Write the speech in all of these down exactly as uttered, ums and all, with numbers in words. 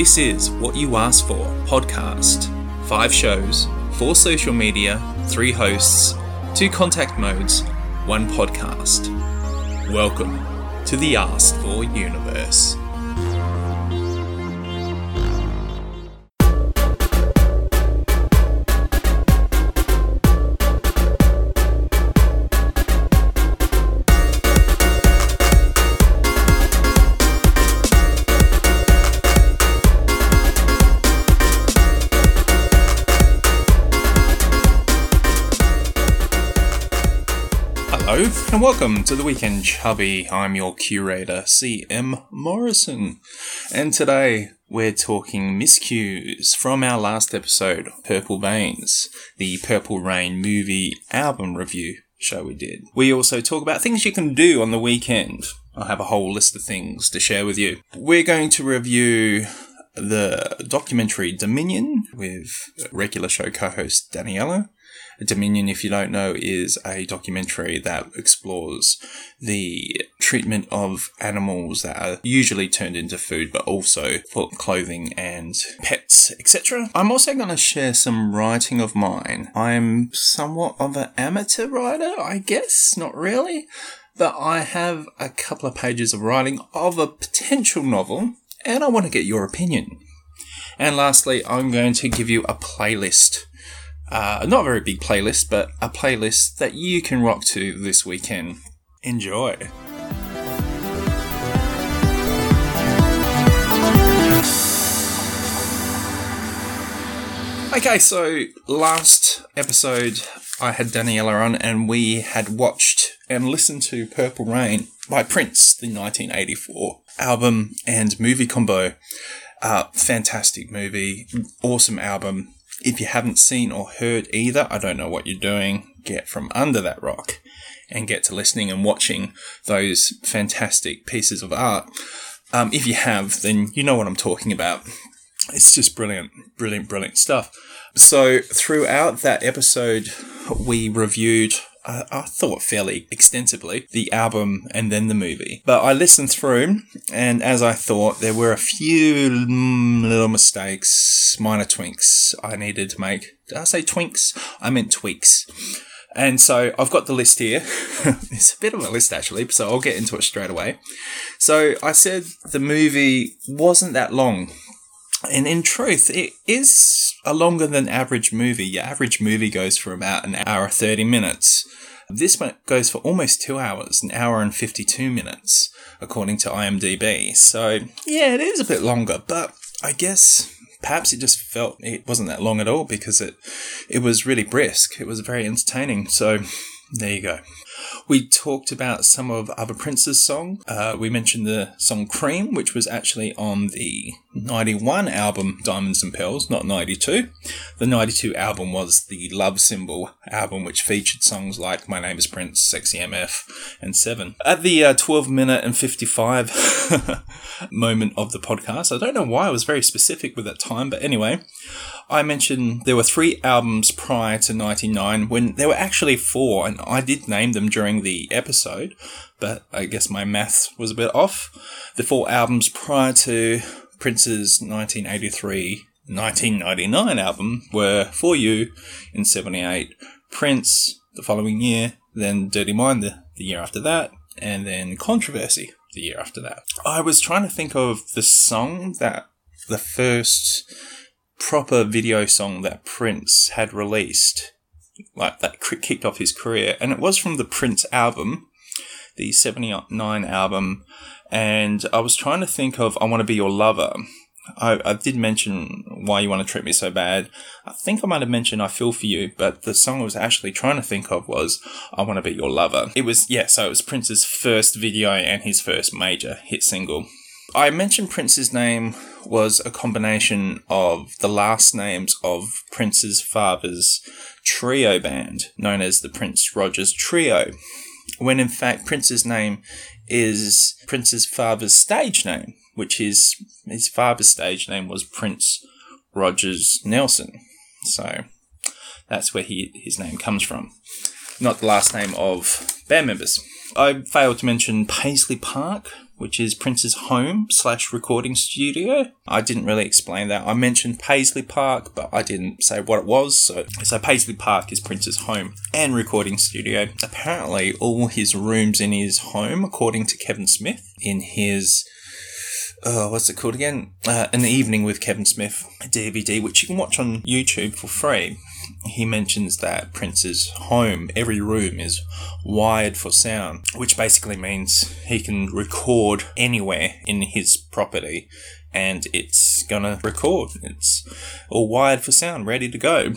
This is What You Asked For podcast. Five shows, four social media, three hosts, two contact modes, one podcast. Welcome to the Asked For universe. And welcome to the Weekend Chubby. I'm your curator, C M. Morrison. And today we're talking miscues from our last episode, Purple Veins, the Purple Rain movie album review show we did. We also talk about things you can do on the weekend. I have a whole list of things to share with you. We're going to review the documentary Dominion with regular show co-host Daniella. Dominion, if you don't know, is a documentary that explores the treatment of animals that are usually turned into food, but also for clothing and pets, et cetera. I'm also going to share some writing of mine. I'm somewhat of an amateur writer, I guess, not really, but I have a couple of pages of writing of a potential novel, and I want to get your opinion. And lastly, I'm going to give you a playlist. Uh, not a very big playlist, but a playlist that you can rock to this weekend. Enjoy. Okay, so last episode I had Daniella on and we had watched and listened to Purple Rain by Prince, the nineteen eighty-four album and movie combo. Uh, fantastic movie, awesome album. If you haven't seen or heard either, I don't know what you're doing. Get from under that rock and get to listening and watching those fantastic pieces of art. Um, if you have, then you know what I'm talking about. It's just brilliant, brilliant, brilliant stuff. So throughout that episode, we reviewed, uh, I thought fairly extensively, the album and then the movie. But I listened through, and as I thought, there were a few little mistakes, minor twinks I needed to make. Did I say twinks? I meant tweaks. And so I've got the list here. It's a bit of a list, actually, so I'll get into it straight away. So I said the movie wasn't that long. And in truth, it is a longer than average movie. Your average movie goes for about an hour thirty minutes. This one goes for almost two hours, an hour and fifty-two minutes, according to I M D B. So, yeah, it is a bit longer, but I guess perhaps it just felt it wasn't that long at all because it, it was really brisk. It was very entertaining. So, there you go. We talked about some of other Prince's songs. Uh, we mentioned the song Cream, which was actually on the ninety-one album Diamonds and Pearls, not ninety-two. The ninety-two album was the Love Symbol album, which featured songs like My Name is Prince, Sexy M F, and Seven. At the uh, twelve minute and fifty-five moment of the podcast, I don't know why I was very specific with that time, but anyway, I mentioned there were three albums prior to ninety-nine when there were actually four, and I did name them during the episode, but I guess my math was a bit off. The four albums prior to Prince's nineteen eighty-three nineteen ninety-nine album were For You in seventy-eight, Prince the following year, then Dirty Mind the, the year after that, and then Controversy the year after that. I was trying to think of the song that the first proper video song that Prince had released, like that kicked off his career, and it was from the Prince album, the seventy-nine album, and I was trying to think of I Want to Be Your Lover. I, I did mention Why You Want to Treat Me So Bad. I think I might have mentioned I Feel For You, but the song I was actually trying to think of was I Want to Be Your Lover. It was, yeah, so it was Prince's first video and his first major hit single. I mentioned Prince's name was a combination of the last names of Prince's father's trio band, known as the Prince Rogers Trio, when in fact Prince's name is Prince's father's stage name, which is his father's stage name was Prince Rogers Nelson. So that's where he his name comes from, not the last name of band members. I failed to mention Paisley Park, which is Prince's home slash recording studio. I didn't really explain that. I mentioned Paisley Park, but I didn't say what it was. So, so Paisley Park is Prince's home and recording studio. Apparently, all his rooms in his home, according to Kevin Smith, in his... Uh, what's it called again? Uh, An Evening with Kevin Smith D V D, which you can watch on YouTube for free. He mentions that Prince's home, every room is wired for sound, which basically means he can record anywhere in his property and it's gonna record. It's all wired for sound, ready to go.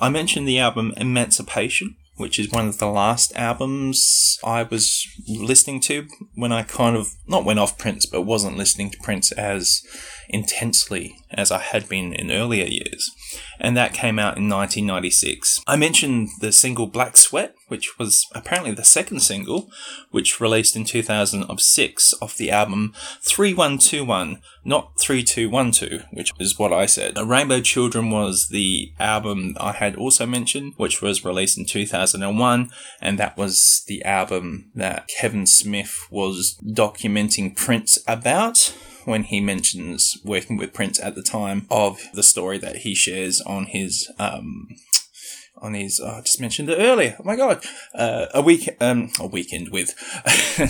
I mentioned the album Emancipation, which is one of the last albums I was listening to when I kind of, not went off Prince, but wasn't listening to Prince as intensely as I had been in earlier years. And that came out in nineteen ninety-six. I mentioned the single Black Sweat, which was apparently the second single, which released in two thousand six off the album thirty-one twenty-one, not three two one two, which is what I said. Rainbow Children was the album I had also mentioned, which was released in two thousand one, and that was the album that Kevin Smith was documenting Prince about when he mentions working with Prince at the time of the story that he shares on his... um. On his, oh, I just mentioned it earlier. Oh my god, uh, a week, um, a weekend with,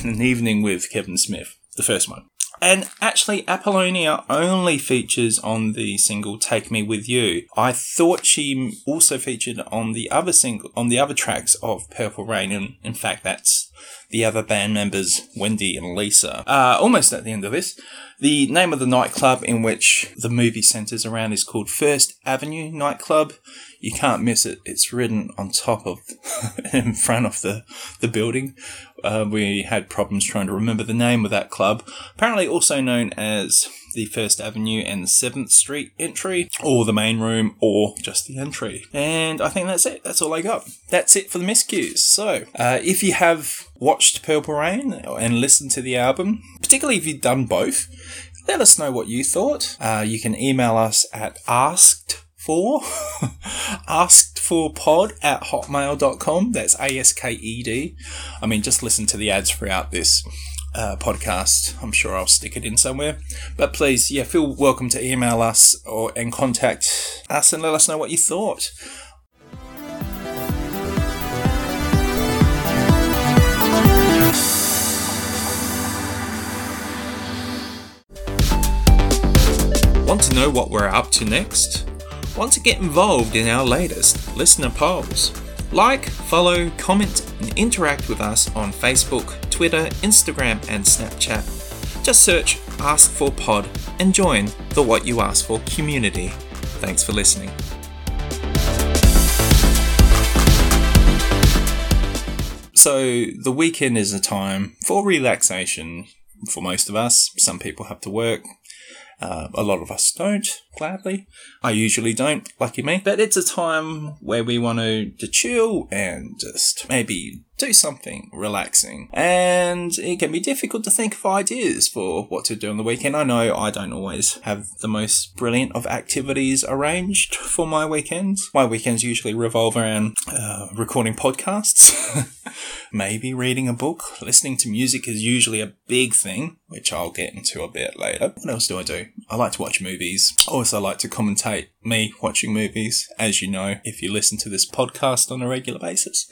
An Evening with Kevin Smith, the first one. And actually, Apollonia only features on the single "Take Me With You." I thought she also featured on the other single, on the other tracks of Purple Rain, and in fact, that's the other band members, Wendy and Lisa. Uh, almost at the end of this. The name of the nightclub in which the movie centres around is called First Avenue Nightclub. You can't miss it. It's written on top of, in front of the, the building. Uh, we had problems trying to remember the name of that club. Apparently also known as the First Avenue and the seventh Street entry, or the main room, or just the entry. And I think that's it. That's all I got. That's it for the miscues. So, uh, if you have watched Purple Rain and listened to the album, particularly if you've done both, let us know what you thought. Uh, you can email us at asked for asked for pod at hotmail dot com. That's A S K E D. I mean, just listen to the ads throughout this Uh, podcast. I'm sure I'll stick it in somewhere. But please, yeah, feel welcome to email us or and contact us and let us know what you thought. Want to know what we're up to next? Want to get involved in our latest listener polls? Like, follow, comment and interact with us on Facebook, Twitter, Instagram and Snapchat. Just search Ask For Pod and join the What You Ask For community. Thanks for listening. So the weekend is a time for relaxation for most of us. Some people have to work. Uh, a lot of us don't, gladly. I usually don't, lucky me. But it's a time where we want to, to chill and just maybe do something relaxing. And it can be difficult to think of ideas for what to do on the weekend. I know I don't always have the most brilliant of activities arranged for my weekends. My weekends usually revolve around uh, recording podcasts, maybe reading a book. Listening to music is usually a big thing, which I'll get into a bit later. What else do I do? I like to watch movies. Also like to commentate me watching movies, as you know, if you listen to this podcast on a regular basis.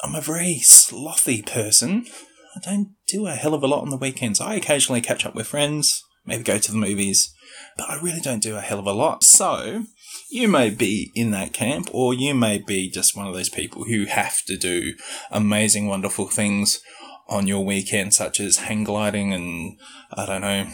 I'm a very slothy person. I don't do a hell of a lot on the weekends. I occasionally catch up with friends, maybe go to the movies, but I really don't do a hell of a lot. So you may be in that camp, or you may be just one of those people who have to do amazing, wonderful things on your weekend, such as hang gliding and, I don't know,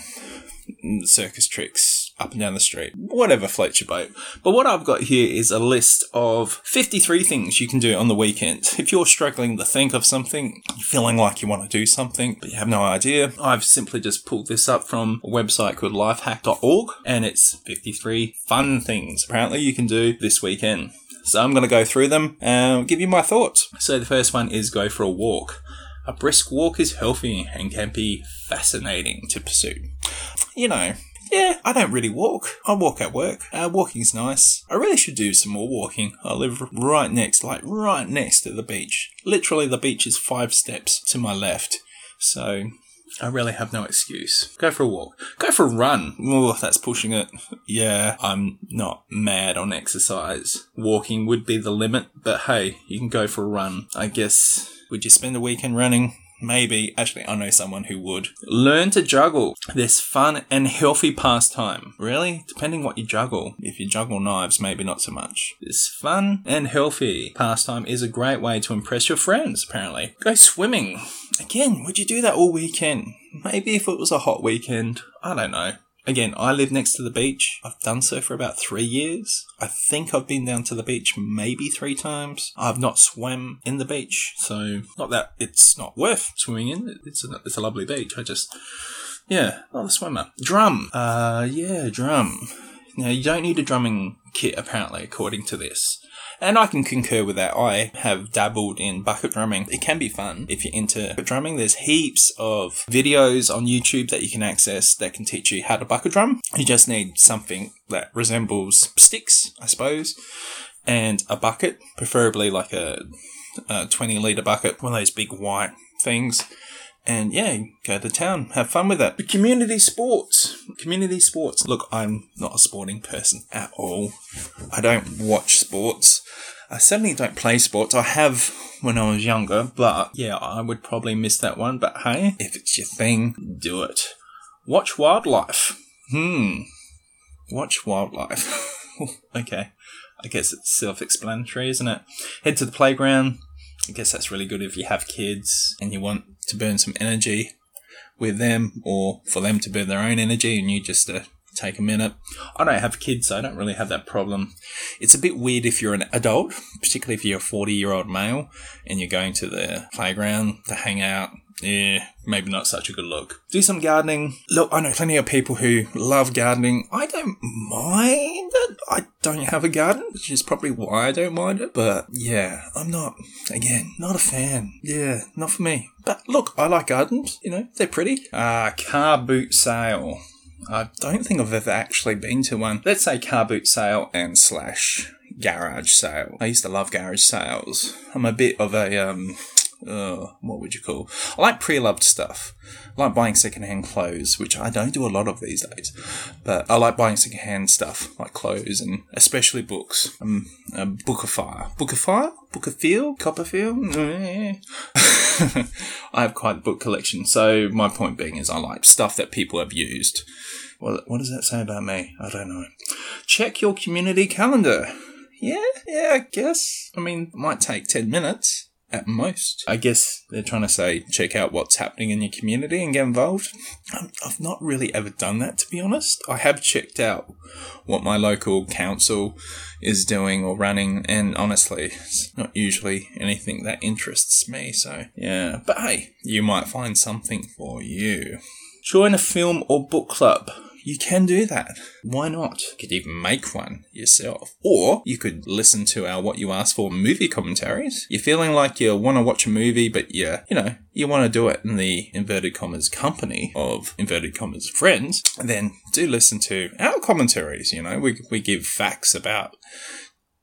circus tricks up and down the street, whatever floats your boat. But what I've got here is a list of fifty-three things you can do on the weekend. If you're struggling to think of something, you're feeling like you want to do something, but you have no idea, I've simply just pulled this up from a website called lifehack dot org, and it's fifty-three fun things apparently you can do this weekend. So I'm going to go through them and give you my thoughts. So the first one is go for a walk. A brisk walk is healthy and can be fascinating to pursue. You know, yeah, I don't really walk. I walk at work. Uh, walking's nice. I really should do some more walking. I live right next, like right next to the beach. Literally, the beach is five steps to my left. So I really have no excuse. Go for a walk. Go for a run. Oh, that's pushing it. Yeah, I'm not mad on exercise. Walking would be the limit, but hey, you can go for a run. I guess, would you spend a weekend running? Maybe. Actually, I know someone who would. Learn to juggle. This fun and healthy pastime. Really? Depending what you juggle. If you juggle knives, maybe not so much. This fun and healthy pastime is a great way to impress your friends, apparently. Go swimming. Again, would you do that all weekend? Maybe if it was a hot weekend. I don't know. Again, I live next to the beach. I've done so for about three years. I think I've been down to the beach maybe three times. I've not swam in the beach, so not that it's not worth swimming in. It's a, it's a lovely beach. I just, yeah, not a swimmer. Drum. Uh, yeah, drum. Now, you don't need a drumming kit, apparently, according to this. And I can concur with that. I have dabbled in bucket drumming. It can be fun if you're into bucket drumming. There's heaps of videos on YouTube that you can access that can teach you how to bucket drum. You just need something that resembles sticks, I suppose, and a bucket, preferably like a, a twenty litre bucket, one of those big white things. And yeah, go to town, have fun with it. Community sports. Community sports. Look, I'm not a sporting person at all. I don't watch sports. I certainly don't play sports. I have when I was younger, but yeah, I would probably miss that one. But hey, if it's your thing, do it. Watch wildlife. Hmm. Watch wildlife. Okay. I guess it's self-explanatory, isn't it? Head to the playground. I guess that's really good if you have kids and you want to burn some energy with them or for them to burn their own energy and you just uh, take a minute. I don't have kids, so I don't really have that problem. It's a bit weird if you're an adult, particularly if you're a forty-year-old male and you're going to the playground to hang out. Yeah, maybe not such a good look. Do some gardening. Look, I know plenty of people who love gardening. I don't mind it. I don't have a garden, which is probably why I don't mind it. But yeah, I'm not, again, not a fan. Yeah, not for me. But look, I like gardens. You know, they're pretty. Ah, uh, car boot sale. I don't think I've ever actually been to one. Let's say car boot sale and slash garage sale. I used to love garage sales. I'm a bit of a, um... Oh, what would you call? I like pre-loved stuff. I like buying secondhand clothes, which I don't do a lot of these days. But I like buying secondhand stuff, like clothes and especially books. I'm a bookophile. Bookophile? Bookophile? Copperfield? I have quite the book collection. So my point being is I like stuff that people have used. Well, what does that say about me? I don't know. Check your community calendar. Yeah, yeah, I guess. I mean, it might take ten minutes. At most. I guess they're trying to say, check out what's happening in your community and get involved. Um, I've not really ever done that, to be honest. I have checked out what my local council is doing or running, and honestly, it's not usually anything that interests me, so yeah. But hey, you might find something for you. Join a film or book club. You can do that. Why not? You could even make one yourself. Or you could listen to our What You Asked For movie commentaries. You're feeling like you want to watch a movie, but you, you know, you want to do it in the inverted commas company of inverted commas friends, then do listen to our commentaries. You know, we we give facts about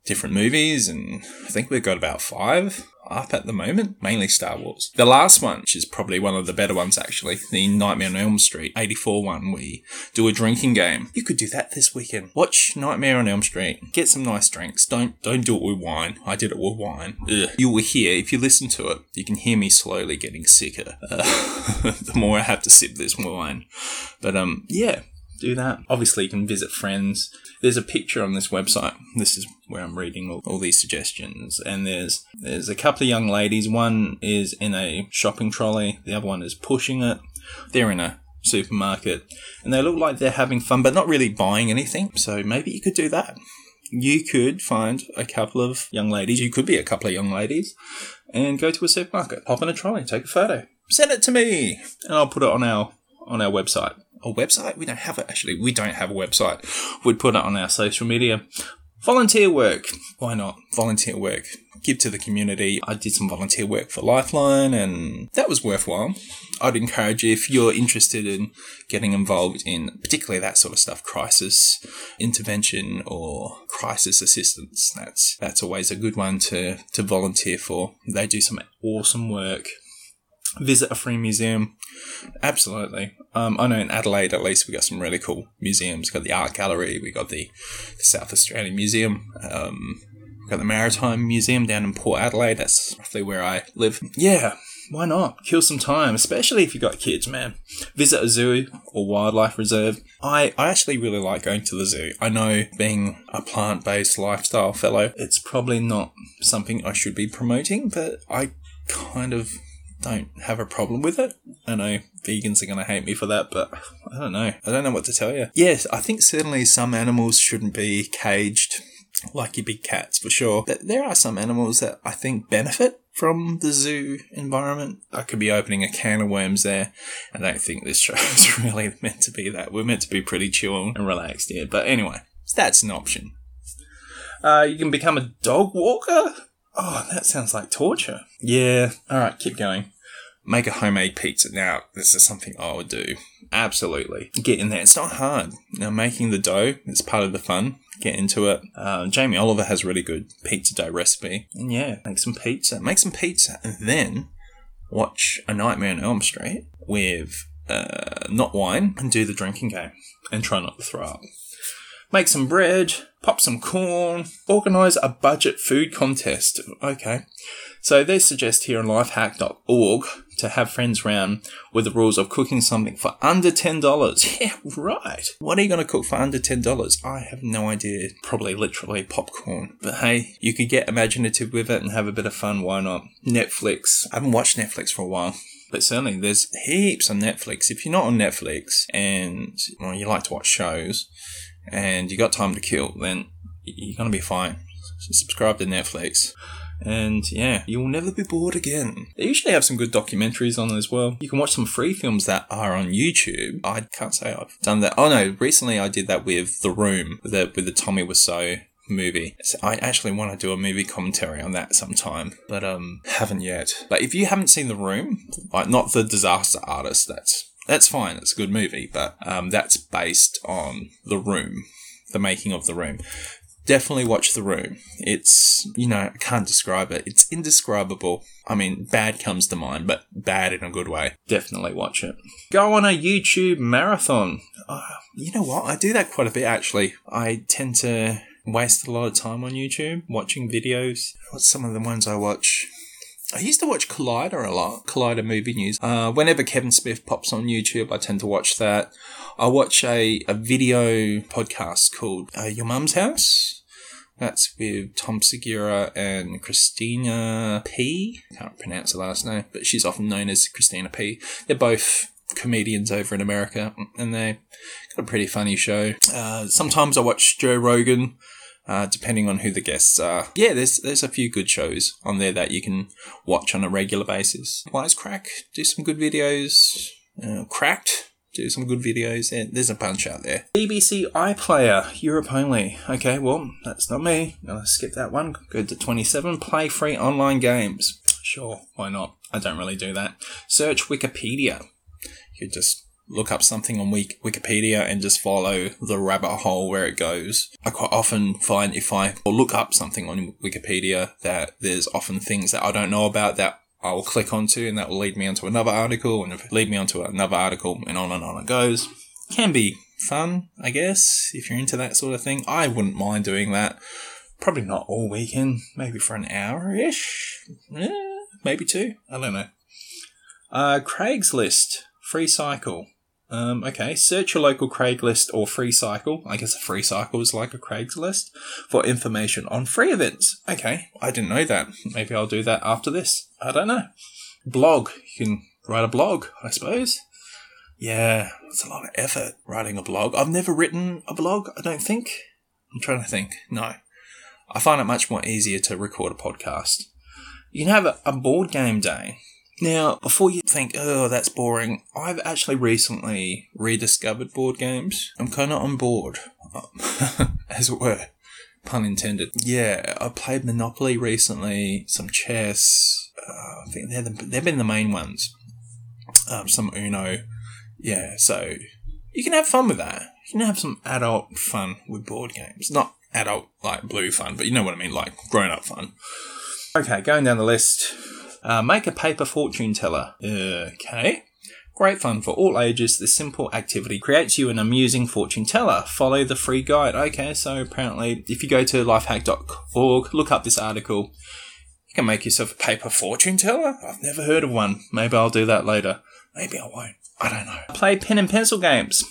different movies, and I think we've got about five up at the moment, mainly Star Wars. The last one, which is probably one of the better ones actually, the Nightmare on Elm Street eighty-four one, we do a drinking game. You could do that this weekend. Watch Nightmare on Elm Street, get some nice drinks. Don't don't do it with wine. I did it with wine. Ugh. You will hear, if you listen to it, you can hear me slowly getting sicker uh, the more I have to sip this wine. But um, yeah. Do that. Obviously, you can visit friends. There's a picture on this website. This is where I'm reading all, all these suggestions. And there's there's a couple of young ladies. One is in a shopping trolley. The other one is pushing it. They're in a supermarket. And they look like they're having fun, but not really buying anything. So maybe you could do that. You could find a couple of young ladies. You could be a couple of young ladies. And go to a supermarket. Hop in a trolley. Take a photo. Send it to me. And I'll put it on our on our website. A website? We don't have it, actually. We don't have a website. We'd put it on our social media. Volunteer work. Why not? Volunteer work. Give to the community. I did some volunteer work for Lifeline, and that was worthwhile. I'd encourage you, if you're interested in getting involved in particularly that sort of stuff, crisis intervention or crisis assistance, that's that's always a good one to, to volunteer for. They do some awesome work. visit a free museum. Absolutely. Um, I know in Adelaide, at least, we got some really cool museums. We've got the Art Gallery. We got the, the South Australian Museum. Um, we've got the Maritime Museum down in Port Adelaide. That's roughly where I live. Yeah, why not? Kill some time, especially if you've got kids, man. Visit a zoo or wildlife reserve. I, I actually really like going to the zoo. I know, being a plant-based lifestyle fellow, it's probably not something I should be promoting, but I kind of don't have a problem with it. I know vegans are going to hate me for that, but I don't know. I don't know what to tell you. Yes, I think certainly some animals shouldn't be caged, like your big cats for sure. But there are some animals that I think benefit from the zoo environment. I could be opening a can of worms there. I don't think this show is really meant to be that. We're meant to be pretty chill and relaxed here. But anyway, that's an option. Uh, you can become a dog walker? Oh, that sounds like torture. Yeah. All right, keep going. Make a homemade pizza. Now, this is something I would do. Absolutely. Get in there. It's not hard. Now, making the dough is part of the fun. Get into it. Uh, Jamie Oliver has a really good pizza dough recipe. And yeah, make some pizza. Make some pizza and then watch A Nightmare on Elm Street with uh, not wine and do the drinking game and try not to throw up. Make some bread, pop some corn, organise a budget food contest. Okay. So they suggest here on lifehack dot org to have friends round with the rules of cooking something for under ten dollars. Yeah, right. What are you going to cook for under ten dollars? I have no idea. Probably literally popcorn. But hey, you could get imaginative with it and have a bit of fun. Why not? Netflix. I haven't watched Netflix for a while. But certainly, there's heaps on Netflix. If you're not on Netflix and well, you like to watch shows and you got time to kill, then you're going to be fine. So subscribe to Netflix. And yeah, you'll never be bored again. They usually have some good documentaries on as well. You can watch some free films that are on YouTube. I can't say I've done that. Oh no, recently I did that with The Room, with the, with the Tommy Wiseau movie. So I actually want to do a movie commentary on that sometime, but um, haven't yet. But if you haven't seen The Room, like not The Disaster Artist, that's... That's fine. It's a good movie, but um, that's based on The Room, the making of The Room. Definitely watch The Room. It's, you know, I can't describe it. It's indescribable. I mean, bad comes to mind, but bad in a good way. Definitely watch it. Go on a YouTube marathon. Uh, you know what? I do that quite a bit, actually. I tend to waste a lot of time on YouTube watching videos. What's some of the ones I watch? I used to watch Collider a lot, Collider Movie News. Uh, whenever Kevin Smith pops on YouTube, I tend to watch that. I watch a, a video podcast called uh, Your Mum's House. That's with Tom Segura and Christina P. I can't pronounce her last name, but she's often known as Christina P. They're both comedians over in America, and they got a pretty funny show. Uh, sometimes I watch Joe Rogan. Uh, depending on who the guests are. Yeah, there's there's a few good shows on there that you can watch on a regular basis. Wisecrack, do some good videos. Uh, Cracked, do some good videos. Yeah, there's a bunch out there. B B C iPlayer, Europe only. Okay, well, that's not me. I'm going to skip that one. Go to twenty-seven, play free online games. Sure, why not? I don't really do that. Search Wikipedia. You just look up something on Wikipedia and just follow the rabbit hole where it goes. I quite often find if I look up something on Wikipedia that there's often things that I don't know about that I'll click onto, and that will lead me onto another article and lead me onto another article, and on and on it goes. Can be fun, I guess, if you're into that sort of thing. I wouldn't mind doing that. Probably not all weekend, maybe for an hour-ish, eh, maybe two, I don't know. Uh, Craigslist, Free Cycle. Um, okay, search your local Craigslist or Free Cycle. I guess a Free Cycle is like a Craigslist for information on free events. Okay, I didn't know that. Maybe I'll do that after this. I don't know. Blog. You can write a blog, I suppose. Yeah, it's a lot of effort writing a blog. I've never written a blog, I don't think. I'm trying to think. No. I find it much more easier to record a podcast. You can have a board game day. Now, before you think, oh, that's boring, I've actually recently rediscovered board games. I'm kind of on board, as it were, pun intended. Yeah, I played Monopoly recently, some chess. Uh, I think they're the, they've been the main ones. Um, some Uno. Yeah, so you can have fun with that. You can have some adult fun with board games. Not adult, like, blue fun, but you know what I mean, like, grown-up fun. Okay, going down the list. Uh, make a paper fortune teller. Okay. Great fun for all ages. This simple activity creates you an amusing fortune teller. Follow the free guide. Okay, so apparently if you go to lifehack dot org, look up this article, you can make yourself a paper fortune teller. I've never heard of one. Maybe I'll do that later. Maybe I won't. I don't know. Play pen and pencil games.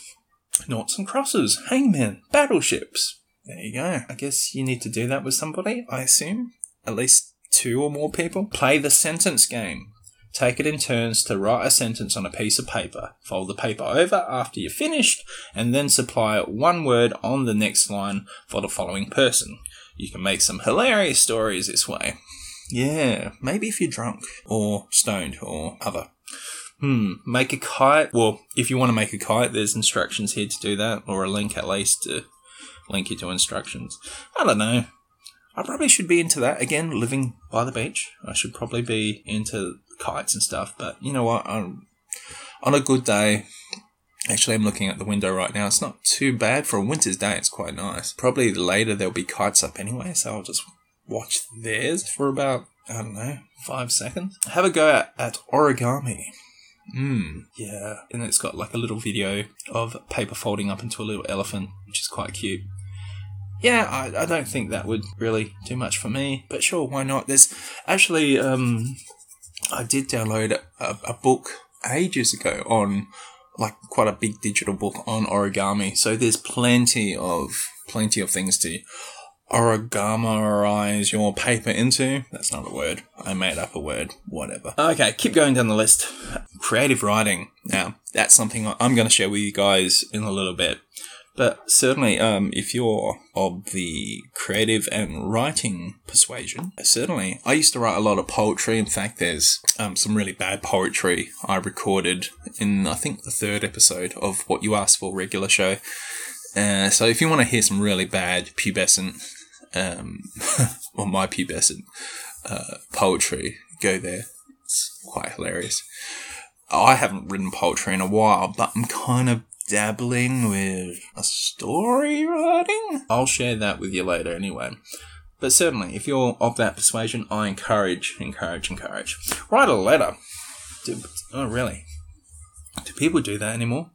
Noughts and crosses, hangmen, battleships. There you go. I guess you need to do that with somebody, I assume. At least two or more people. Play the sentence game. Take it in turns to write a sentence on a piece of paper. Fold the paper over after you're finished and then supply one word on the next line for the following person. You can make some hilarious stories this way. Yeah, maybe if you're drunk or stoned or other. Hmm, make a kite. Well, if you want to make a kite, there's instructions here to do that, or a link at least to link you to instructions. I don't know. I probably should be into that. Again, living by the beach, I should probably be into kites and stuff, but you know what? I'm, on a good day, actually I'm looking out the window right now. It's not too bad for a winter's day. It's quite nice. Probably later there'll be kites up anyway, so I'll just watch theirs for about, I don't know, five seconds. Have a go at, at origami. Mm, yeah. And it's got like a little video of paper folding up into a little elephant, which is quite cute. Yeah, I, I don't think that would really do much for me, but sure, why not? There's actually, um, I did download a, a book ages ago on, like, quite a big digital book on origami. So there's plenty of, plenty of things to origamize your paper into. That's not a word. I made up a word. Whatever. Okay, keep going down the list. Creative writing. Now, that's something I'm going to share with you guys in a little bit. But certainly, um, if you're of the creative and writing persuasion, certainly. I used to write a lot of poetry. In fact, there's um, some really bad poetry I recorded in, I think, the third episode of What You Asked For regular show. Uh, so if you want to hear some really bad pubescent, um, or my pubescent uh, poetry, go there. It's quite hilarious. I haven't written poetry in a while, but I'm kind of dabbling with a story writing. I'll share that with you later anyway. But certainly, if you're of that persuasion, I encourage, encourage, encourage. Write a letter. Do, oh, really? Do people do that anymore?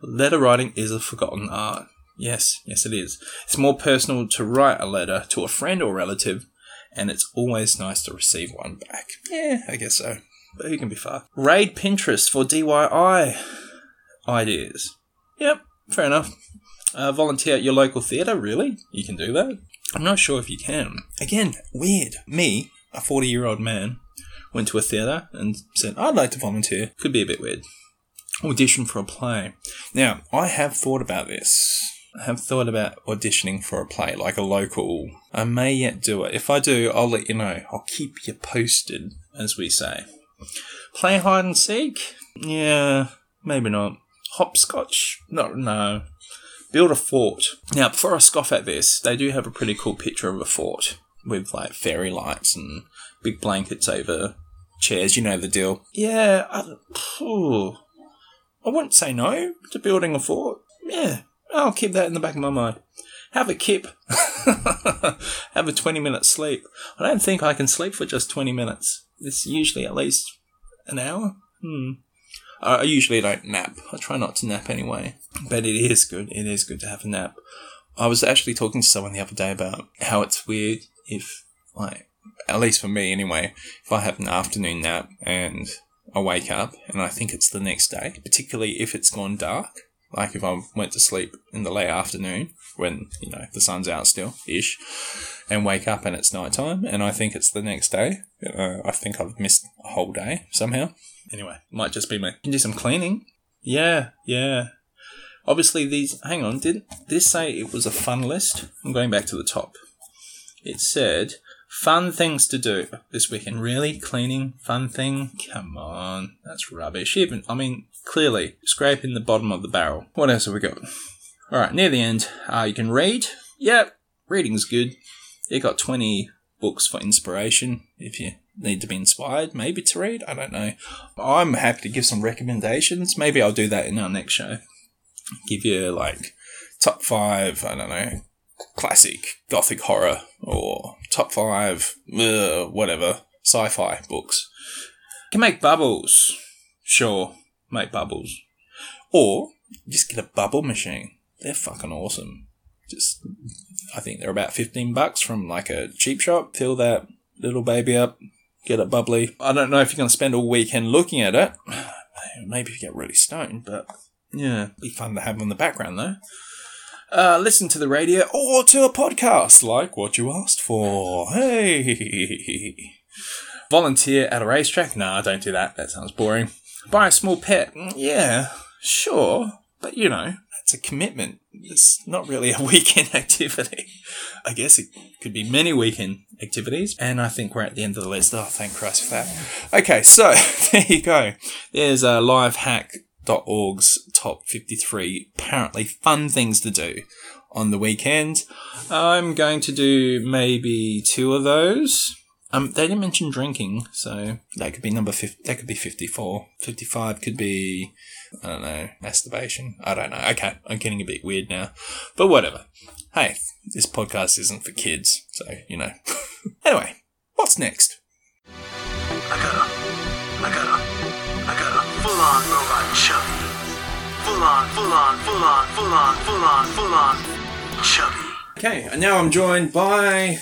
Letter writing is a forgotten art. Yes, yes it is. It's more personal to write a letter to a friend or relative, and it's always nice to receive one back. Yeah, I guess so. But who can be far? Raid Pinterest for D I Y ideas. Yep, fair enough. Uh, volunteer at your local theatre, really? You can do that? I'm not sure if you can. Again, weird. Me, a forty-year-old man, went to a theatre and said, I'd like to volunteer. Could be a bit weird. Audition for a play. Now, I have thought about this. I have thought about auditioning for a play, like a local. I may yet do it. If I do, I'll let you know. I'll keep you posted, as we say. Play hide and seek? Yeah, maybe not. Hopscotch? No, no. Build a fort. Now, before I scoff at this, they do have a pretty cool picture of a fort with, like, fairy lights and big blankets over chairs. You know the deal. Yeah. I, ooh, I wouldn't say no to building a fort. Yeah, I'll keep that in the back of my mind. Have a kip. Have a twenty-minute sleep. I don't think I can sleep for just twenty minutes. It's usually at least an hour. Hmm. I usually don't nap. I try not to nap anyway. But it is good. It is good to have a nap. I was actually talking to someone the other day about how it's weird if, like, at least for me anyway, if I have an afternoon nap and I wake up and I think it's the next day, particularly if it's gone dark. Like if I went to sleep in the late afternoon when, you know, the sun's out still-ish, and wake up and it's nighttime and I think it's the next day. Uh, I think I've missed a whole day somehow. Anyway, might just be me. Can do some cleaning. Yeah, yeah. Obviously these... Hang on, did this say it was a fun list? I'm going back to the top. It said, fun things to do this weekend. Really? Cleaning? Fun thing? Come on. That's rubbish. Even, I mean, clearly, scraping the bottom of the barrel. What else have we got? All right, near the end. Uh, you can read. Yep, reading's good. You got twenty books for inspiration if you need to be inspired, maybe to read. I don't know. I'm happy to give some recommendations. Maybe I'll do that in our next show. Give you, like, top five, I don't know, classic gothic horror or top five, uh, whatever, sci-fi books. You can make bubbles. Sure, make bubbles. Or just get a bubble machine. They're fucking awesome. Just, I think they're about fifteen bucks from like a cheap shop. Fill that little baby up, get it bubbly. I don't know if you're going to spend all weekend looking at it. Maybe you get really stoned, but yeah, be fun to have in the background though. Uh, listen to the radio or to a podcast like What You Asked For. Hey. Volunteer at a racetrack? Nah, don't do that. That sounds boring. Buy a small pet? Yeah, sure. But, you know, that's a commitment. It's not really a weekend activity. I guess it could be many weekend activities. And I think we're at the end of the list. Oh, thank Christ for that. Okay, so there you go. There's a livehack dot org's top fifty-three apparently fun things to do on the weekend. I'm going to do maybe two of those. Um, they didn't mention drinking, so that could be number fifty. That could be fifty-four. fifty-five could be, I don't know, masturbation. I don't know. Okay, I'm getting a bit weird now, but whatever. Hey, this podcast isn't for kids, so you know. Anyway, what's next? I got a, I got a, I got a full-on robot chubby. Full-on, full-on, full-on, full-on, full-on, full-on chubby. Okay, and now I'm joined by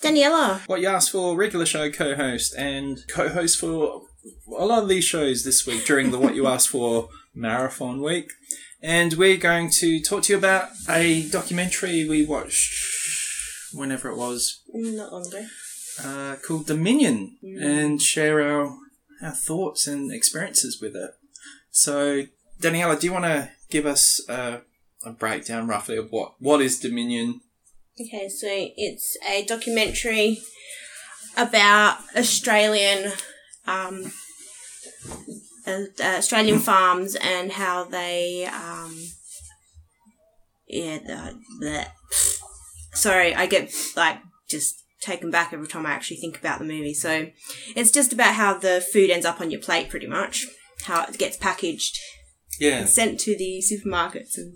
Daniella. What You Asked For, regular show co-host, and co-host for a lot of these shows this week during the What You Asked For marathon week. And we're going to talk to you about a documentary we watched whenever it was. Not long ago. Uh, called Dominion, mm. and share our, our thoughts and experiences with it. So, Daniella, do you want to give us a, a breakdown roughly of what, what is Dominion? Okay, so it's a documentary about Australian um, uh, Australian farms and how they um, yeah the, the sorry I get like just taken back every time I actually think about the movie. So it's just about how the food ends up on your plate, pretty much how it gets packaged, yeah, and sent to the supermarkets and.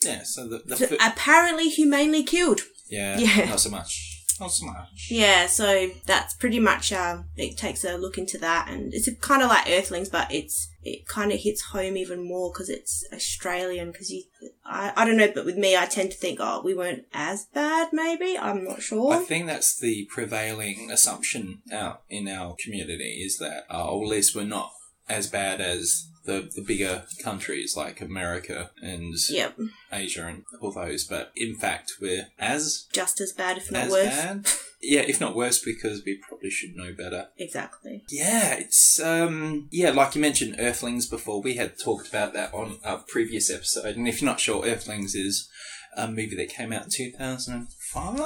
Yeah, so the, the so fi- apparently humanely killed. Yeah, yeah, not so much. Not so much. Yeah, so that's pretty much. Uh, it takes a look into that, and it's kind of like Earthlings, but it's it kind of hits home even more because it's Australian. Because you, I, I don't know, but with me, I tend to think, oh, we weren't as bad. Maybe I'm not sure. I think that's the prevailing assumption out in our community is that oh, at least we're not as bad as. The, the bigger countries like America and yep. Asia and all those, but in fact we're as just as bad, if not worse. Bad. Yeah, if not worse, because we probably should know better. Exactly. Yeah, it's um yeah, like you mentioned, Earthlings before. We had talked about that on a previous episode, and if you're not sure, Earthlings is a movie that came out in two thousand five?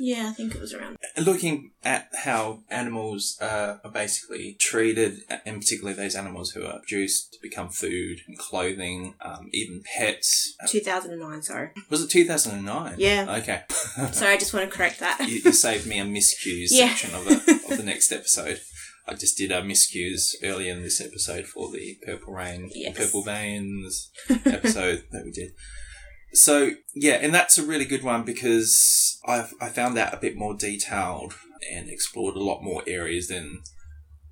Yeah, I think it was around. Looking at how animals uh, are basically treated, and particularly those animals who are produced to become food and clothing, um, even pets. two thousand nine, sorry. Was it two thousand nine? Yeah. Okay. Sorry, I just want to correct that. you, you saved me a miscues yeah. section of, a, of the next episode. I just did a miscues earlier in this episode for the Purple Rain, yes. Purple Veins episode that we did. So, yeah, and that's a really good one because I've, I found that a bit more detailed and explored a lot more areas than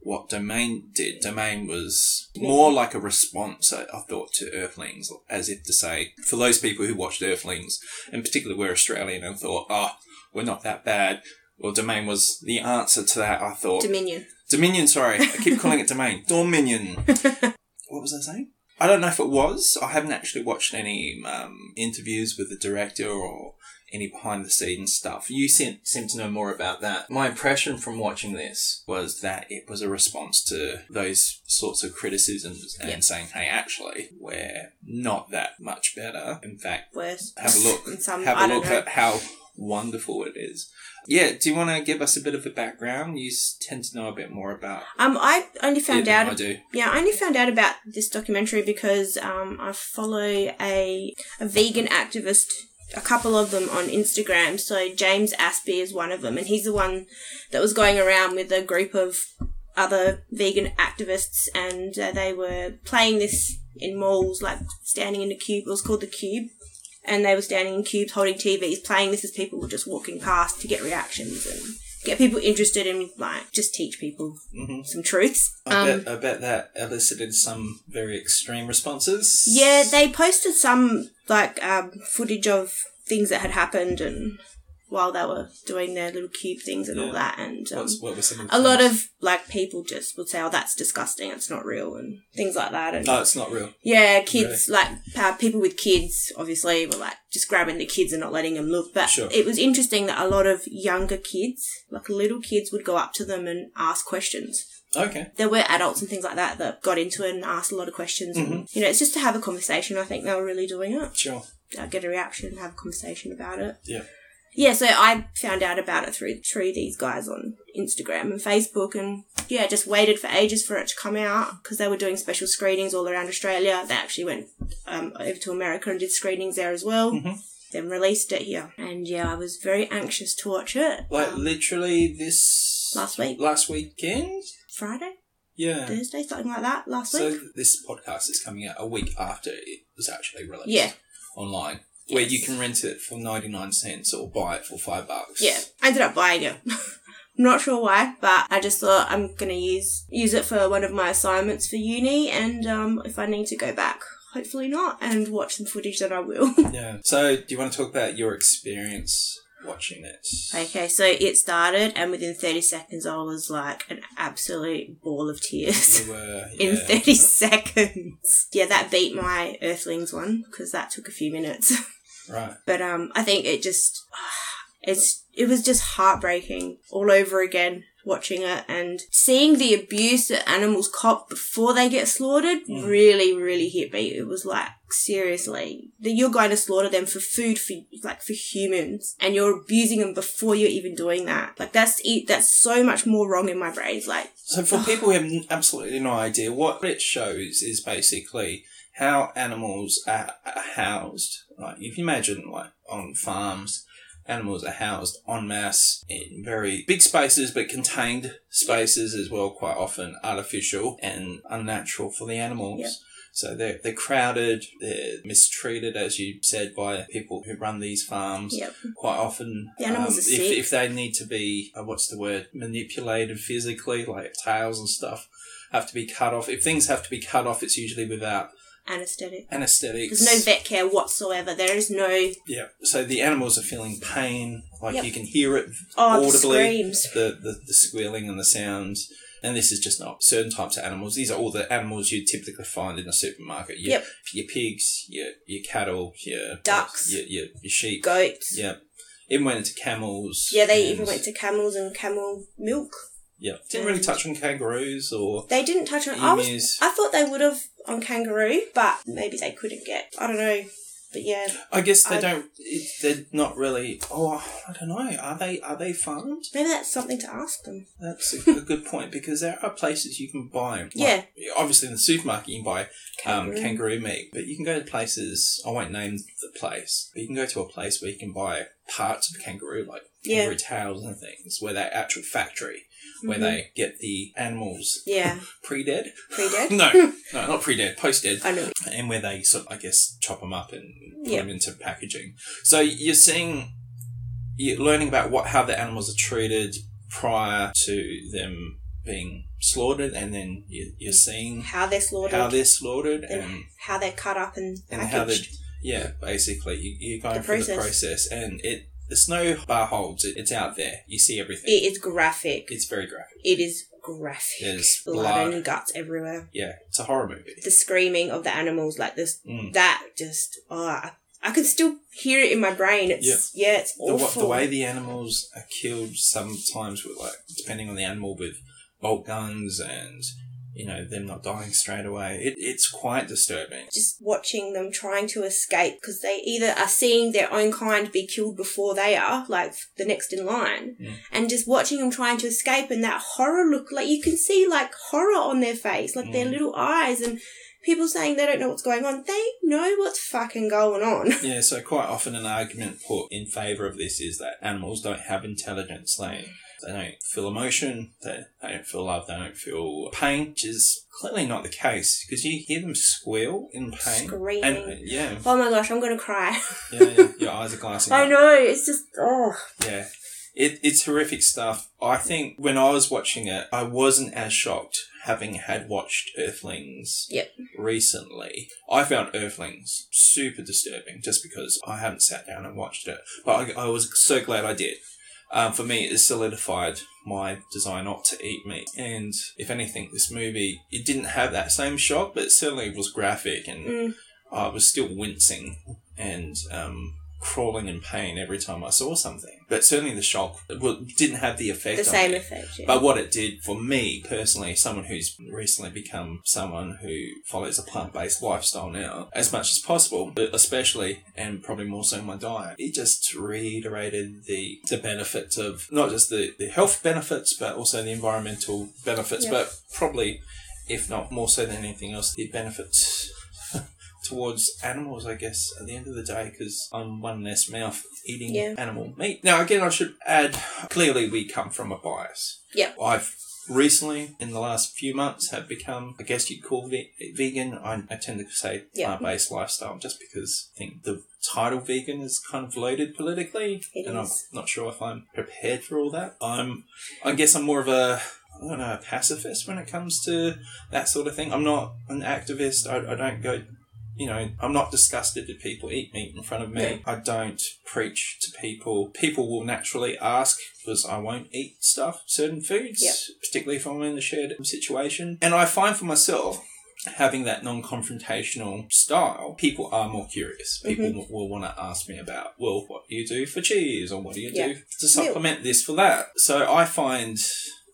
what Domain did. Domain was more like a response, I, I thought, to Earthlings, as if to say, for those people who watched Earthlings, in particular were Australian and thought, oh, we're not that bad. Well, Domain was the answer to that, I thought. Dominion. Dominion, sorry. I keep calling it Domain. Dominion. What was I saying? I don't know if it was. I haven't actually watched any um, interviews with the director or any behind-the-scenes stuff. You seem, seem to know more about that. My impression from watching this was that it was a response to those sorts of criticisms and yep. saying, hey, actually, we're not that much better. In fact, worse. Have a look, some, have a look at how wonderful it is. Yeah, do you want to give us a bit of a background? You tend to know a bit more about. Um, I only found out. I do. Yeah, I only found out about this documentary because um, I follow a, a vegan activist, a couple of them on Instagram. So James Aspey is one of them, and he's the one that was going around with a group of other vegan activists, and uh, they were playing this in malls, like standing in a cube. It was called the Cube. And they were standing in cubes holding T Vs playing this as people were just walking past to get reactions and get people interested and, like, just teach people mm-hmm. some truths. I, um, bet, I bet that elicited some very extreme responses. Yeah, they posted some, like, um, footage of things that had happened and while they were doing their little cube things and yeah. all that. And um, What's, what was some of the a things? lot of, like, people just would say, oh, that's disgusting, it's not real, and things like that. And, oh, it's not real. Yeah, kids, really? like, uh, people with kids, obviously, were, like, just grabbing the kids and not letting them look. But sure. It was interesting that a lot of younger kids, like little kids, would go up to them and ask questions. Okay. There were adults and things like that that got into it and asked a lot of questions. Mm-hmm. And, you know, it's just to have a conversation. I think they were really doing it. Sure. Uh, get a reaction and have a conversation about it. Yeah. Yeah, so I found out about it through, through these guys on Instagram and Facebook and, yeah, just waited for ages for it to come out because they were doing special screenings all around Australia. They actually went um, over to America and did screenings there as well, mm-hmm. then released it here. And, yeah, I was very anxious to watch it. Like, um, literally this... Last week. Last weekend? Friday? Yeah. Thursday, something like that, last so week. So this podcast is coming out a week after it was actually released. Yeah. Online. Yes. Where you can rent it for ninety-nine cents or buy it for five bucks. Yeah, I ended up buying it. I'm not sure why, but I just thought I'm going to use use it for one of my assignments for uni and um, if I need to go back, hopefully not, and watch some footage that I will. Yeah. So do you want to talk about your experience watching it? Okay, so it started and within thirty seconds I was like an absolute ball of tears. You were, yeah. In thirty seconds. Yeah, that beat my Earthlings one because that took a few minutes. Right. But um, I think it just, it's it was just heartbreaking all over again watching it and seeing the abuse that animals cop before they get slaughtered mm. really, really hit me. It was like, seriously, that you're going to slaughter them for food, for like for humans, and you're abusing them before you're even doing that. Like that's that's so much more wrong in my brain. It's like, so for oh. people who have absolutely no idea, what it shows is basically how animals are housed. Like, if you imagine, like, on farms, animals are housed en masse in very big spaces, but contained spaces as well, quite often artificial and unnatural for the animals. Yep. So they're, they're crowded, they're mistreated, as you said, by people who run these farms. Yep. Quite often, the animals um, are sick. If, if they need to be, uh, what's the word, manipulated physically, like tails and stuff, have to be cut off. If things have to be cut off, it's usually without... Anesthetic. Anesthetics. There's no vet care whatsoever. There is no... Yeah. So the animals are feeling pain. Like, yep. You can hear it oh, audibly. The screams. The, the, the squealing and the sounds. And this is just not certain types of animals. These are all the animals you typically find in a supermarket. Your, yep. Your pigs, your your cattle, your... Ducks. Your, your, your sheep. Goats. Yeah. Even went into camels. Yeah, they even went to camels and camel milk. Yeah. Didn't really touch on kangaroos or... They didn't touch on... I, was, I thought they would have... on kangaroo, but maybe they couldn't get, I don't know, but yeah. I guess they I, don't, they're not really, oh, I don't know, are they Are they farmed? Maybe that's something to ask them. That's a, a good point, because there are places you can buy, like, yeah. obviously in the supermarket you can buy kangaroo. Um, kangaroo meat, but you can go to places, I won't name the place, but you can go to a place where you can buy parts of kangaroo, like kangaroo yeah. tails and things, where that actual factory, where mm-hmm. they get the animals yeah. pre-dead. Pre-dead? no, no, not pre-dead, post-dead. I know. And where they sort of, I guess, chop them up and put yep. them into packaging. So you're seeing, you're learning about what how the animals are treated prior to them being slaughtered, and then you're, you're seeing how they're slaughtered, how they're slaughtered, and, and how they're cut up and and how they yeah, basically you, you're going the through process. the process, and it. It's no bar holds. It, it's out there. You see everything. It is graphic. It's very graphic. It is graphic. There's blood, blood and guts everywhere. Yeah, it's a horror movie. The screaming of the animals like this, mm. that just, oh, I, I can still hear it in my brain. It's Yeah, yeah it's awful. The, the way the animals are killed sometimes with, like, depending on the animal, with bolt guns and... you know, them not dying straight away. It, it's quite disturbing. Just watching them trying to escape because they either are seeing their own kind be killed before they are, like the next in line, mm. and just watching them trying to escape and that horror look, like you can see like horror on their face, like mm. their little eyes and people saying they don't know what's going on. They know what's fucking going on. Yeah, so quite often an argument put in favour of this is that animals don't have intelligence. They... They don't feel emotion, they, they don't feel love, they don't feel pain, which is clearly not the case because you hear them squeal in pain. Screaming. And, yeah. Oh my gosh, I'm going to cry. yeah, yeah, your eyes are glassing I up. know, it's just, oh. Yeah. It, it's horrific stuff. I think when I was watching it, I wasn't as shocked, having had watched Earthlings yep. recently. I found Earthlings super disturbing just because I haven't sat down and watched it. But I, I was so glad I did. Um, for me, it solidified my desire not to eat meat. And if anything, this movie, it didn't have that same shock, but it certainly was graphic, and mm. I was still wincing and um, crawling in pain every time I saw something. But certainly the shock didn't have the effect. The same effect, yeah. But what it did for me personally, someone who's recently become someone who follows a plant-based lifestyle now, as much as possible, but especially, and probably more so my diet, it just reiterated the, the benefits of, not just the, the health benefits, but also the environmental benefits, yep. but probably, if not more so than anything else, the benefits towards animals, I guess, at the end of the day, because I'm one less mouth eating yeah. animal meat. Now, again, I should add, clearly we come from a bias. Yeah. I've recently, in the last few months, have become, I guess you'd call it vegan. I, I tend to say yeah. plant-based lifestyle, just because I think the title vegan is kind of loaded politically. It and is. I'm not sure if I'm prepared for all that. I'm, I guess I'm more of a... I don't know, a pacifist when it comes to that sort of thing. I'm not an activist. I, I don't go... You know, I'm not disgusted that people eat meat in front of me. Yeah. I don't preach to people. People will naturally ask because I won't eat stuff, certain foods, yeah. particularly if I'm in a shared situation. And I find for myself, having that non-confrontational style, people are more curious. People mm-hmm. will want to ask me about, well, what do you do for cheese? Or what do you yeah. do to supplement Ew. This for that? So I find...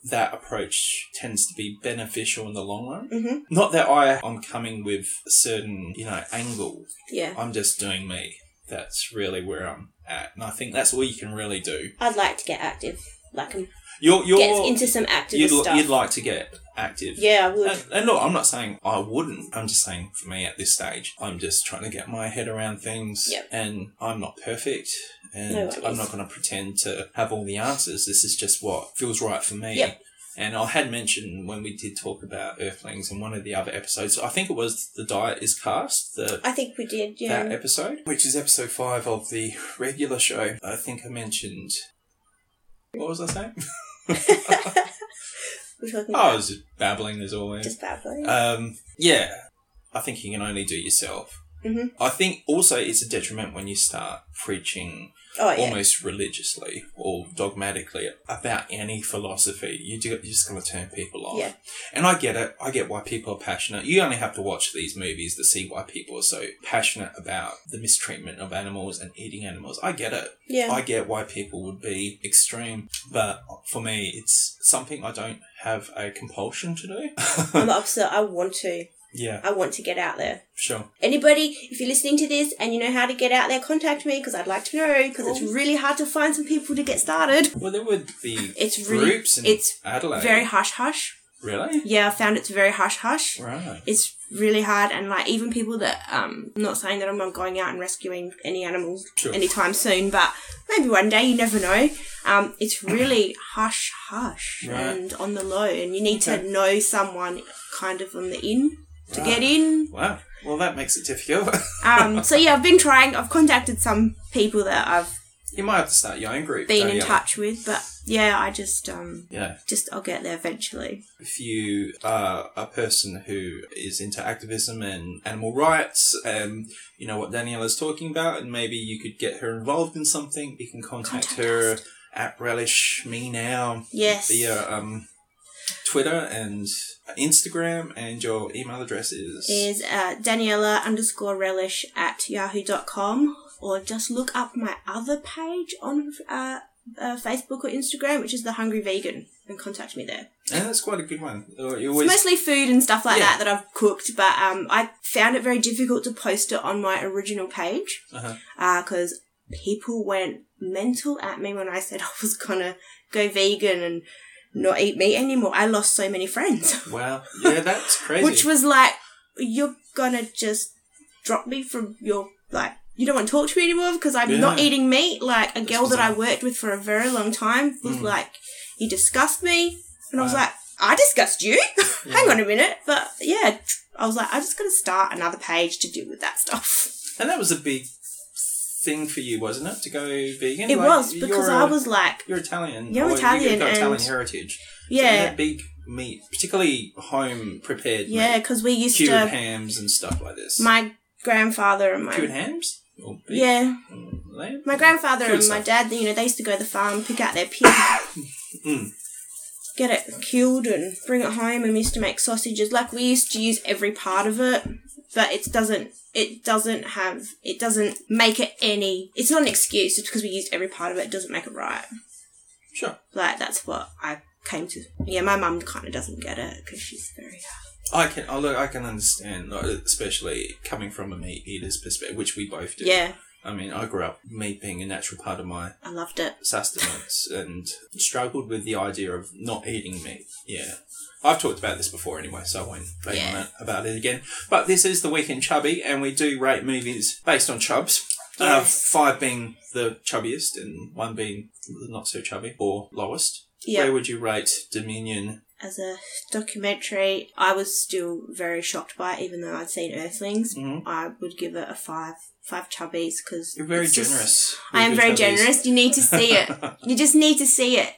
that approach tends to be beneficial in the long run. Mm-hmm. Not that I, I'm coming with a certain, you know, angle. Yeah. I'm just doing me. That's really where I'm at. And I think that's all you can really do. I'd like to get active. Like, I'm you're, you're, get into some activist you'd, stuff. You'd like to get active. Yeah, I would. And, and look, I'm not saying I wouldn't. I'm just saying for me at this stage, I'm just trying to get my head around things. Yep. And I'm not perfect. And no I'm not going to pretend to have all the answers. This is just what feels right for me. Yep. And I had mentioned when we did talk about Earthlings in one of the other episodes, I think it was The Diet is Cast. The, I think we did, yeah. That episode, which is episode five of the regular show. I think I mentioned... What was I saying? We're talking about... I was just babbling as always. Just babbling. Um, yeah. I think you can only do yourself. Mm-hmm. I think also it's a detriment when you start preaching oh, yeah. almost religiously or dogmatically about any philosophy. You do, you're just going to turn people off. Yeah. And I get it. I get why people are passionate. You only have to watch these movies to see why people are so passionate about the mistreatment of animals and eating animals. I get it. Yeah. I get why people would be extreme. But for me, it's something I don't have a compulsion to do. I'm the opposite. I want to. Yeah. I want to get out there. Sure. Anybody, if you're listening to this and you know how to get out there, contact me because I'd like to know because it's really hard to find some people to get started. Well, there would be it's groups really, in it's Adelaide. It's very hush-hush. Really? Yeah, I found it's very hush-hush. Right. It's really hard and, like, even people that, um, I'm not saying that I'm not going out and rescuing any animals sure. anytime soon, but maybe one day, you never know. Um, it's really hush-hush right. and on the low and you need okay. to know someone kind of on the in. To wow. get in. Wow. Well, that makes it difficult. um, so, yeah, I've been trying. I've contacted some people that I've... You might have to start your own group. ...been in touch with, but, yeah, I just... um, yeah. Just, I'll get there eventually. If you are a person who is into activism and animal rights, um, you know what Daniella's talking about, and maybe you could get her involved in something, you can contact, contact her us. At Relish Me Now. Yes. Via... Um, Twitter and Instagram, and your email address is... Is uh, Daniella underscore relish at yahoo dot com, or just look up my other page on uh, uh, Facebook or Instagram, which is The Hungry Vegan, and contact me there. Yeah, that's quite a good one. You always... It's mostly food and stuff like yeah. that that I've cooked, but um, I found it very difficult to post it on my original page, because uh-huh. uh, people went mental at me when I said I was going to go vegan and... not eat meat anymore. I lost so many friends. Wow. Yeah, that's crazy. Which was like, you're going to just drop me from your, like, you don't want to talk to me anymore because I'm yeah. not eating meat. Like, a that's girl bizarre. That I worked with for a very long time was mm. like, you disgust me. And wow. I was like, I disgust you? Yeah. Hang on a minute. But, yeah, I was like, I'm just going to start another page to deal with that stuff. And that was a big... thing for you, wasn't it, to go vegan? It like, was, because I a, was like... You're Italian. You're Italian. You've got Italian heritage. Yeah. So big meat, particularly home-prepared yeah, meat. Yeah, because we used cured to... Cured hams and stuff like this. My grandfather and my... Cured hams? Or beef? Yeah. Lamb? My grandfather cured and stuff. My dad, you know, they used to go to the farm, pick out their pig, mm. get it killed and bring it home, and we used to make sausages. Like, we used to use every part of it, but it doesn't... It doesn't have, it doesn't make it any, it's not an excuse, it's because we used every part of it, it doesn't make it right. Sure. Like, that's what I came to. Yeah, my mum kind of doesn't get it, because she's very... I can, oh, look, I can understand, especially coming from a meat eater's perspective, which we both do. Yeah. I mean, I grew up, meat being a natural part of my... I loved it. ...sustenance, and struggled with the idea of not eating meat, yeah. I've talked about this before anyway, so I won't bang yeah. on it, about it again. But this is the Weekend Chubby, and we do rate movies based on chubs. Yes. Uh, five being the chubbiest and one being not so chubby or lowest. Yep. Where would you rate Dominion? As a documentary, I was still very shocked by it, even though I'd seen Earthlings. Mm-hmm. I would give it a five. Five chubbies, because... You're very generous. Just, I am very chubbies. generous. You need to see it. You just need to see it.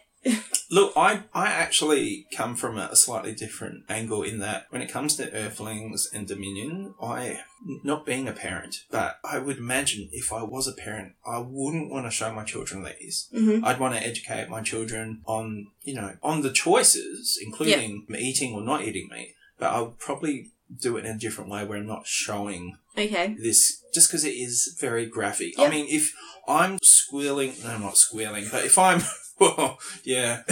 Look, I, I actually come from a slightly different angle in that when it comes to Earthlings and Dominion, I, not being a parent, but I would imagine if I was a parent, I wouldn't want to show my children these. Mm-hmm. I'd want to educate my children on, you know, on the choices, including yep. eating or not eating meat. But I would probably do it in a different way where I'm not showing okay. this, just because it is very graphic. Yep. I mean, if I'm squealing, no, I'm not squealing, but if I'm... Well, yeah.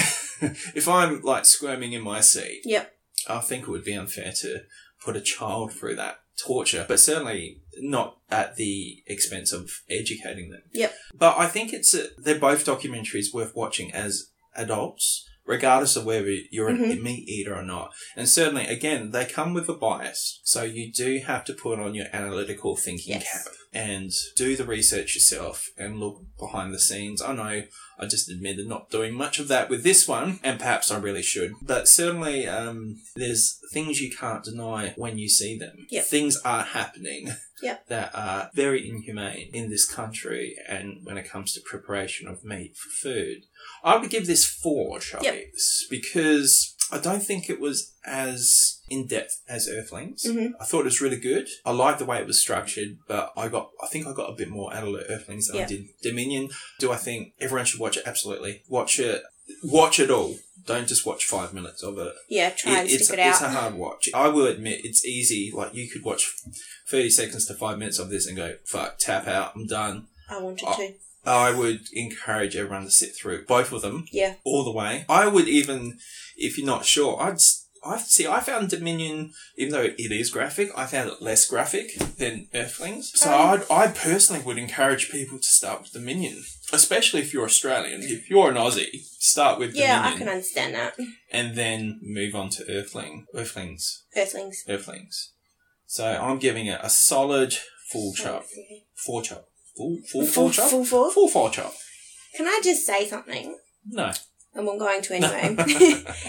If I'm, like, squirming in my seat, yep. I think it would be unfair to put a child through that torture, but certainly not at the expense of educating them. Yep. But I think it's a, they're both documentaries worth watching as adults, regardless of whether you're mm-hmm. a meat eater or not. And certainly, again, they come with a bias, so you do have to put on your analytical thinking yes. cap. And do the research yourself and look behind the scenes. I know I just admitted not doing much of that with this one, and perhaps I really should. But certainly um, there's things you can't deny when you see them. Yep. Things are happening yep. that are very inhumane in this country and when it comes to preparation of meat for food. I would give this four chubbies yep. because... I don't think it was as in-depth as Earthlings. Mm-hmm. I thought it was really good. I liked the way it was structured, but I got, I think I got a bit more out of Earthlings than yeah. I did Dominion. Do I think everyone should watch it? Absolutely. Watch it. Watch it all. Don't just watch five minutes of it. Yeah, try it, and stick it out. It's a hard watch. I will admit, it's easy. Like, you could watch thirty seconds to five minutes of this and go, fuck, tap out, I'm done. I wanted I- to. I would encourage everyone to sit through both of them. Yeah. All the way. I would even, if you're not sure, I'd I see, I found Dominion, even though it is graphic, I found it less graphic than Earthlings. So um, I'd, I personally would encourage people to start with Dominion, especially if you're Australian. If you're an Aussie, start with yeah, Dominion. Yeah, I can understand that. And then move on to Earthling. Earthlings. Earthlings. Earthlings. So I'm giving it a solid full chop. Four chop. Full, full, full, chop? full, full, full, full chop. Can I just say something? No. And I'm going to anyway.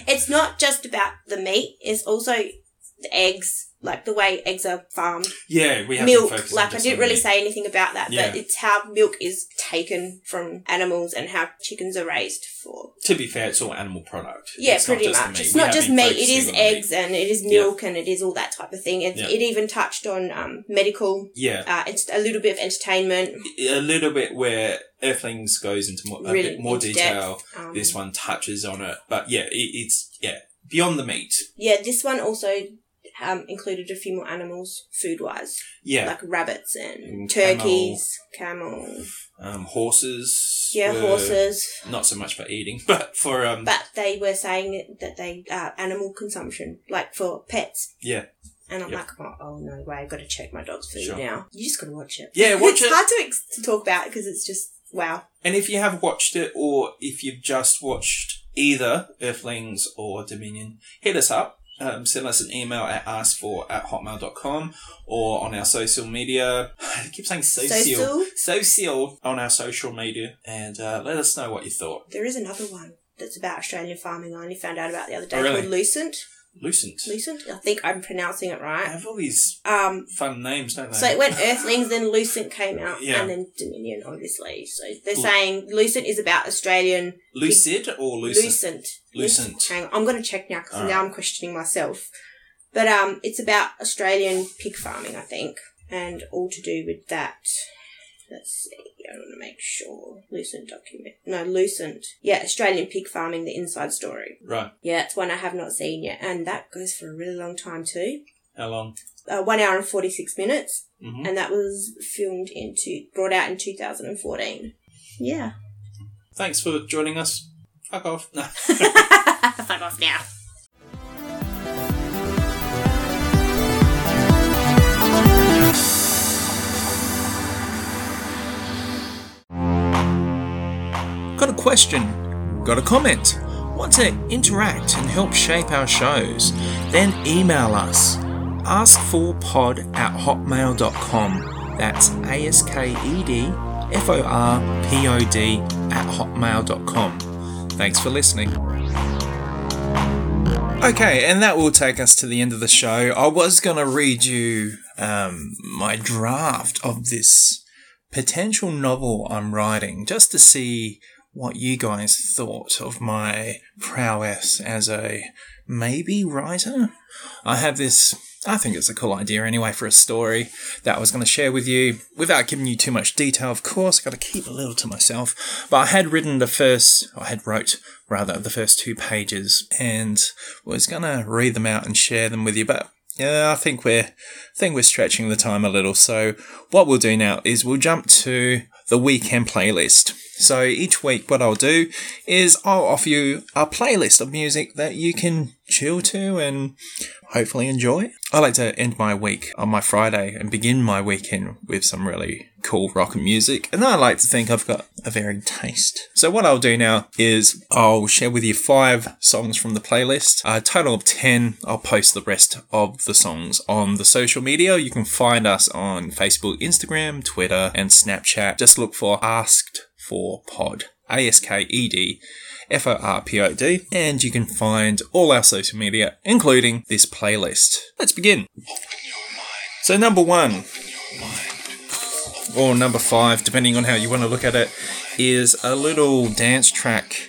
It's not just about the meat. It's also the eggs, like the way eggs are farmed. Yeah, we have milk. To focus like on just I didn't really meat. say anything about that, yeah. but it's how milk is taken from animals and how chickens are raised for. To be fair, it's all animal product. Yeah, it's pretty much. It's not just meat. It is eggs meat. And it is milk yeah. and it is all that type of thing. It's, yeah. It even touched on um, medical. Yeah, uh, it's a little bit of entertainment. A little bit where Earthlings goes into more, a really bit more detail. Um, this one touches on it, but yeah, it, it's yeah beyond the meat. Yeah, this one also. Um, included a few more animals food-wise. Yeah. Like rabbits and, and turkeys, camel. camel. Um, horses. Yeah, horses. Not so much for eating, but for... Um, but they were saying that they... Uh, animal consumption, like for pets. Yeah. And I'm yep. like, oh, oh, no way, I've got to check my dog's food sure. now. You just got to watch it. Yeah, watch it's it. It's hard to, ex- to talk about because it's just, wow. And if you have watched it or if you've just watched either Earthlings or Dominion, hit us up. Um, send us an email at ask for at hotmail dot com or on our social media. I keep saying social. Social? Social on our social media. And uh, let us know what you thought. There is another one that's about Australian farming. I only found out about the other day oh, really? called Lucent. Lucent. Lucent? I think I'm pronouncing it right. I have all these um, fun names, don't they? So it went Earthlings, then Lucent came out, yeah. and then Dominion, obviously. So they're L- saying Lucent is about Australian... Lucid big, or Lucent? Lucent. Lucent. Hang on, I'm going to check now because now right. I'm questioning myself. But um, it's about Australian pig farming, I think, and all to do with that. Let's see. I want to make sure. Lucent document. No, Lucent. Yeah, Australian pig farming, the inside story. Right. Yeah, it's one I have not seen yet. And that goes for a really long time too. How long? Uh, one hour and forty-six minutes. Mm-hmm. And that was filmed in, two, brought out in two thousand fourteen. Yeah. Thanks for joining us. Fuck off. No. Fuck off now. Got a question? Got a comment? Want to interact and help shape our shows? Then email us. ask for pod at hotmail dot com. That's A S K E D F O R P O D at hotmail dot com. Thanks for listening. Okay, and that will take us to the end of the show. I was going to read you um, my draft of this potential novel I'm writing just to see what you guys thought of my prowess as a maybe writer. I have this, I think it's a cool idea anyway for a story that I was going to share with you without giving you too much detail, of course. I've got to keep a little to myself. But I had written the first, I had wrote rather the first two pages and was going to read them out and share them with you. But yeah, I think we're, I think we're stretching the time a little. So what we'll do now is we'll jump to the weekend playlist. So each week what I'll do is I'll offer you a playlist of music that you can chill to and hopefully enjoy. I like to end my week on my Friday and begin my weekend with some really cool rock music. And I like to think I've got a varied taste. So what I'll do now is I'll share with you five songs from the playlist. A total of ten. I'll post the rest of the songs on the social media. You can find us on Facebook, Instagram, Twitter, and Snapchat. Just look for Asked for Pod. A S K E D F O R P O D, and you can find all our social media, including this playlist. Let's begin. So number one, or number five, depending on how you want to look at it, is a little dance track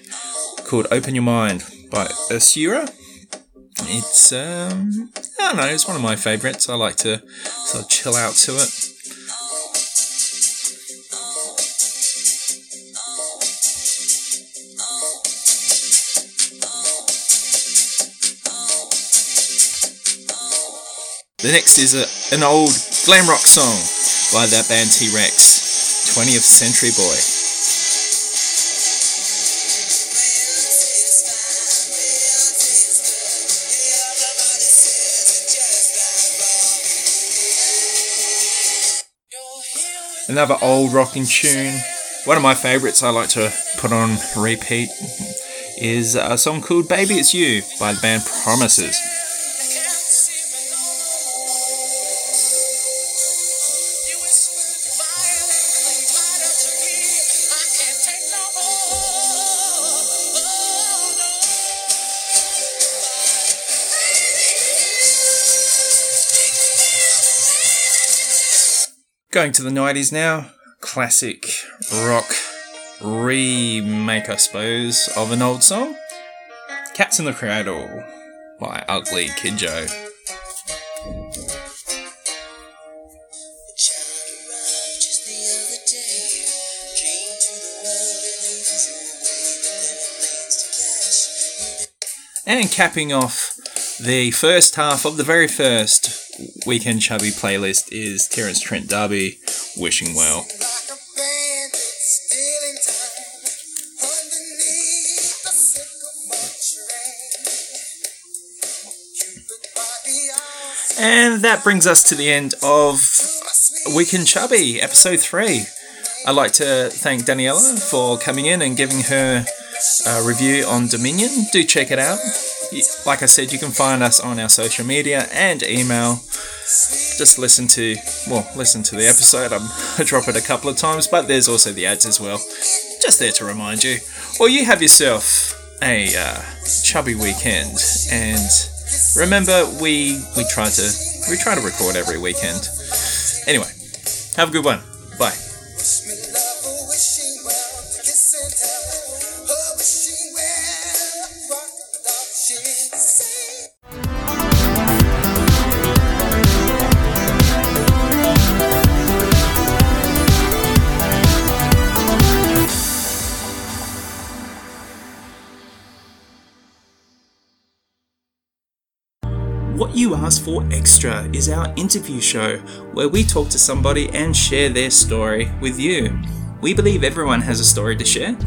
called Open Your Mind by Asura. It's, um, I don't know, it's one of my favourites. I like to sort of chill out to it. The next is a, an old glam rock song by that band T-Rex, twentieth Century Boy. Another old rocking tune. One of my favourites I like to put on repeat is a song called Baby It's You by the band Promises. Going to the nineties now, classic rock remake, I suppose, of an old song. Cats in the Cradle by Ugly Kid Joe. And capping off the first half of the very first Weekend Chubby playlist is Terence Trent D'Arby, Wishing Well. And that brings us to the end of Weekend Chubby, episode three. I'd like to thank Daniella for coming in and giving her a review on Dominion. Do check it out. Like I said, you can find us on our social media and email. Just listen to, well, listen to the episode. I'm, I drop it a couple of times, but there's also the ads as well. Just there to remind you. Well, you have yourself a uh, chubby weekend, and Remember, we we try to we try to record every weekend. Anyway, have a good one. Bye. What You Asked For Extra is our interview show where we talk to somebody and share their story with you. We believe everyone has a story to share,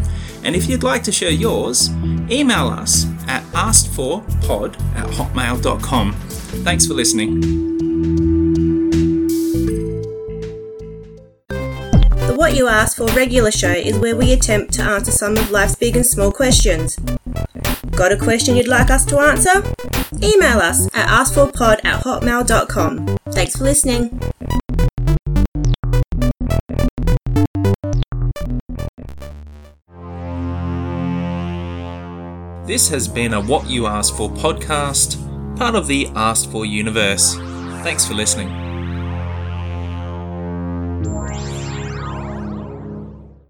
and if you'd like to share yours, email us at asked for pod at hotmail dot com. Thanks for listening. The What You Asked For regular show is where we attempt to answer some of life's big and small questions. Got a question you'd like us to answer? Email us at ask for pod at hotmail dot com. Thanks for listening. This has been a What You Asked For podcast, part of the Asked For universe. Thanks for listening.